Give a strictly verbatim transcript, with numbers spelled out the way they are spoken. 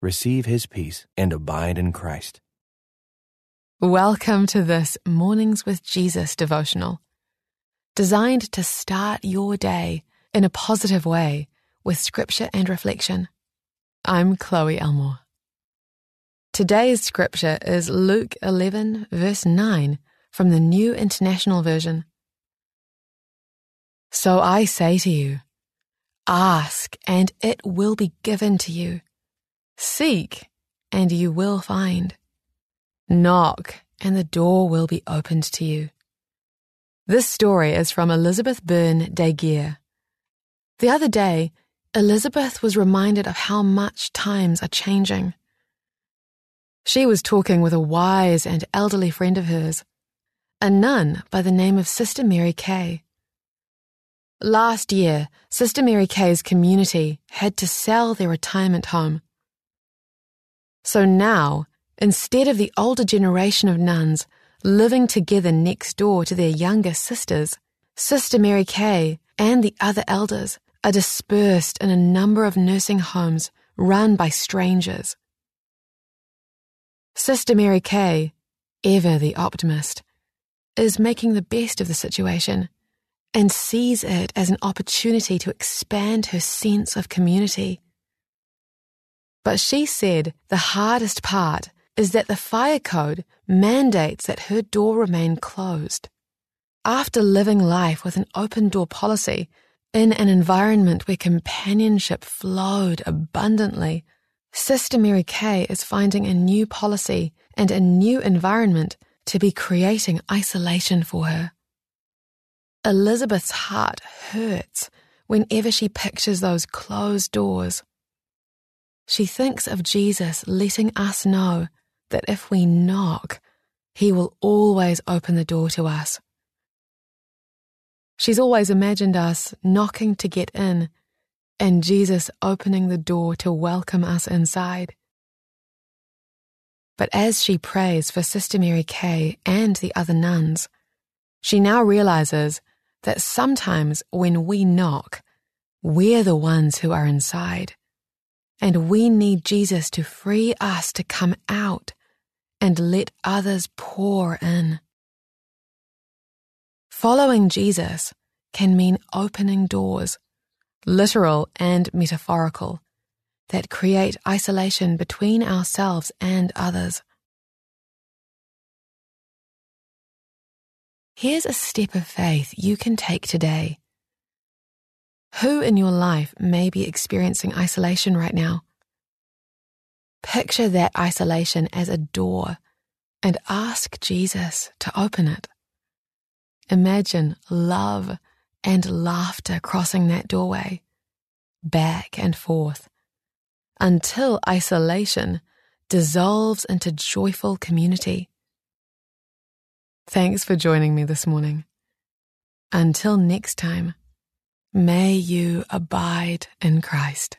receive his peace and abide in Christ. Welcome to this Mornings with Jesus devotional, designed to start your day in a positive way with scripture and reflection. I'm Chloe Elmore. Today's scripture is Luke eleven, verse nine, from the New International Version. So I say to you, ask and it will be given to you. Seek, and you will find. Knock, and the door will be opened to you. This story is from Elizabeth Byrne. The other day, Elizabeth was reminded of how much times are changing. She was talking with a wise and elderly friend of hers, a nun by the name of Sister Mary Kay. Last year, Sister Mary Kay's community had to sell their retirement home. So now, instead of the older generation of nuns living together next door to their younger sisters, Sister Mary Kay and the other elders are dispersed in a number of nursing homes run by strangers. Sister Mary Kay, ever the optimist, is making the best of the situation and sees it as an opportunity to expand her sense of community. But she said the hardest part is that the fire code mandates that her door remain closed. After living life with an open door policy in an environment where companionship flowed abundantly, Sister Mary Kay is finding a new policy and a new environment to be creating isolation for her. Elizabeth's heart hurts whenever she pictures those closed doors. She thinks of Jesus letting us know that if we knock, he will always open the door to us. She's always imagined us knocking to get in and Jesus opening the door to welcome us inside. But as she prays for Sister Mary Kay and the other nuns, she now realizes that sometimes when we knock, we're the ones who are inside. And we need Jesus to free us to come out and let others pour in. Following Jesus can mean opening doors, literal and metaphorical, that create isolation between ourselves and others. Here's a step of faith you can take today. Who in your life may be experiencing isolation right now? Picture that isolation as a door and ask Jesus to open it. Imagine love and laughter crossing that doorway, back and forth, until isolation dissolves into joyful community. Thanks for joining me this morning. Until next time, may you abide in Christ.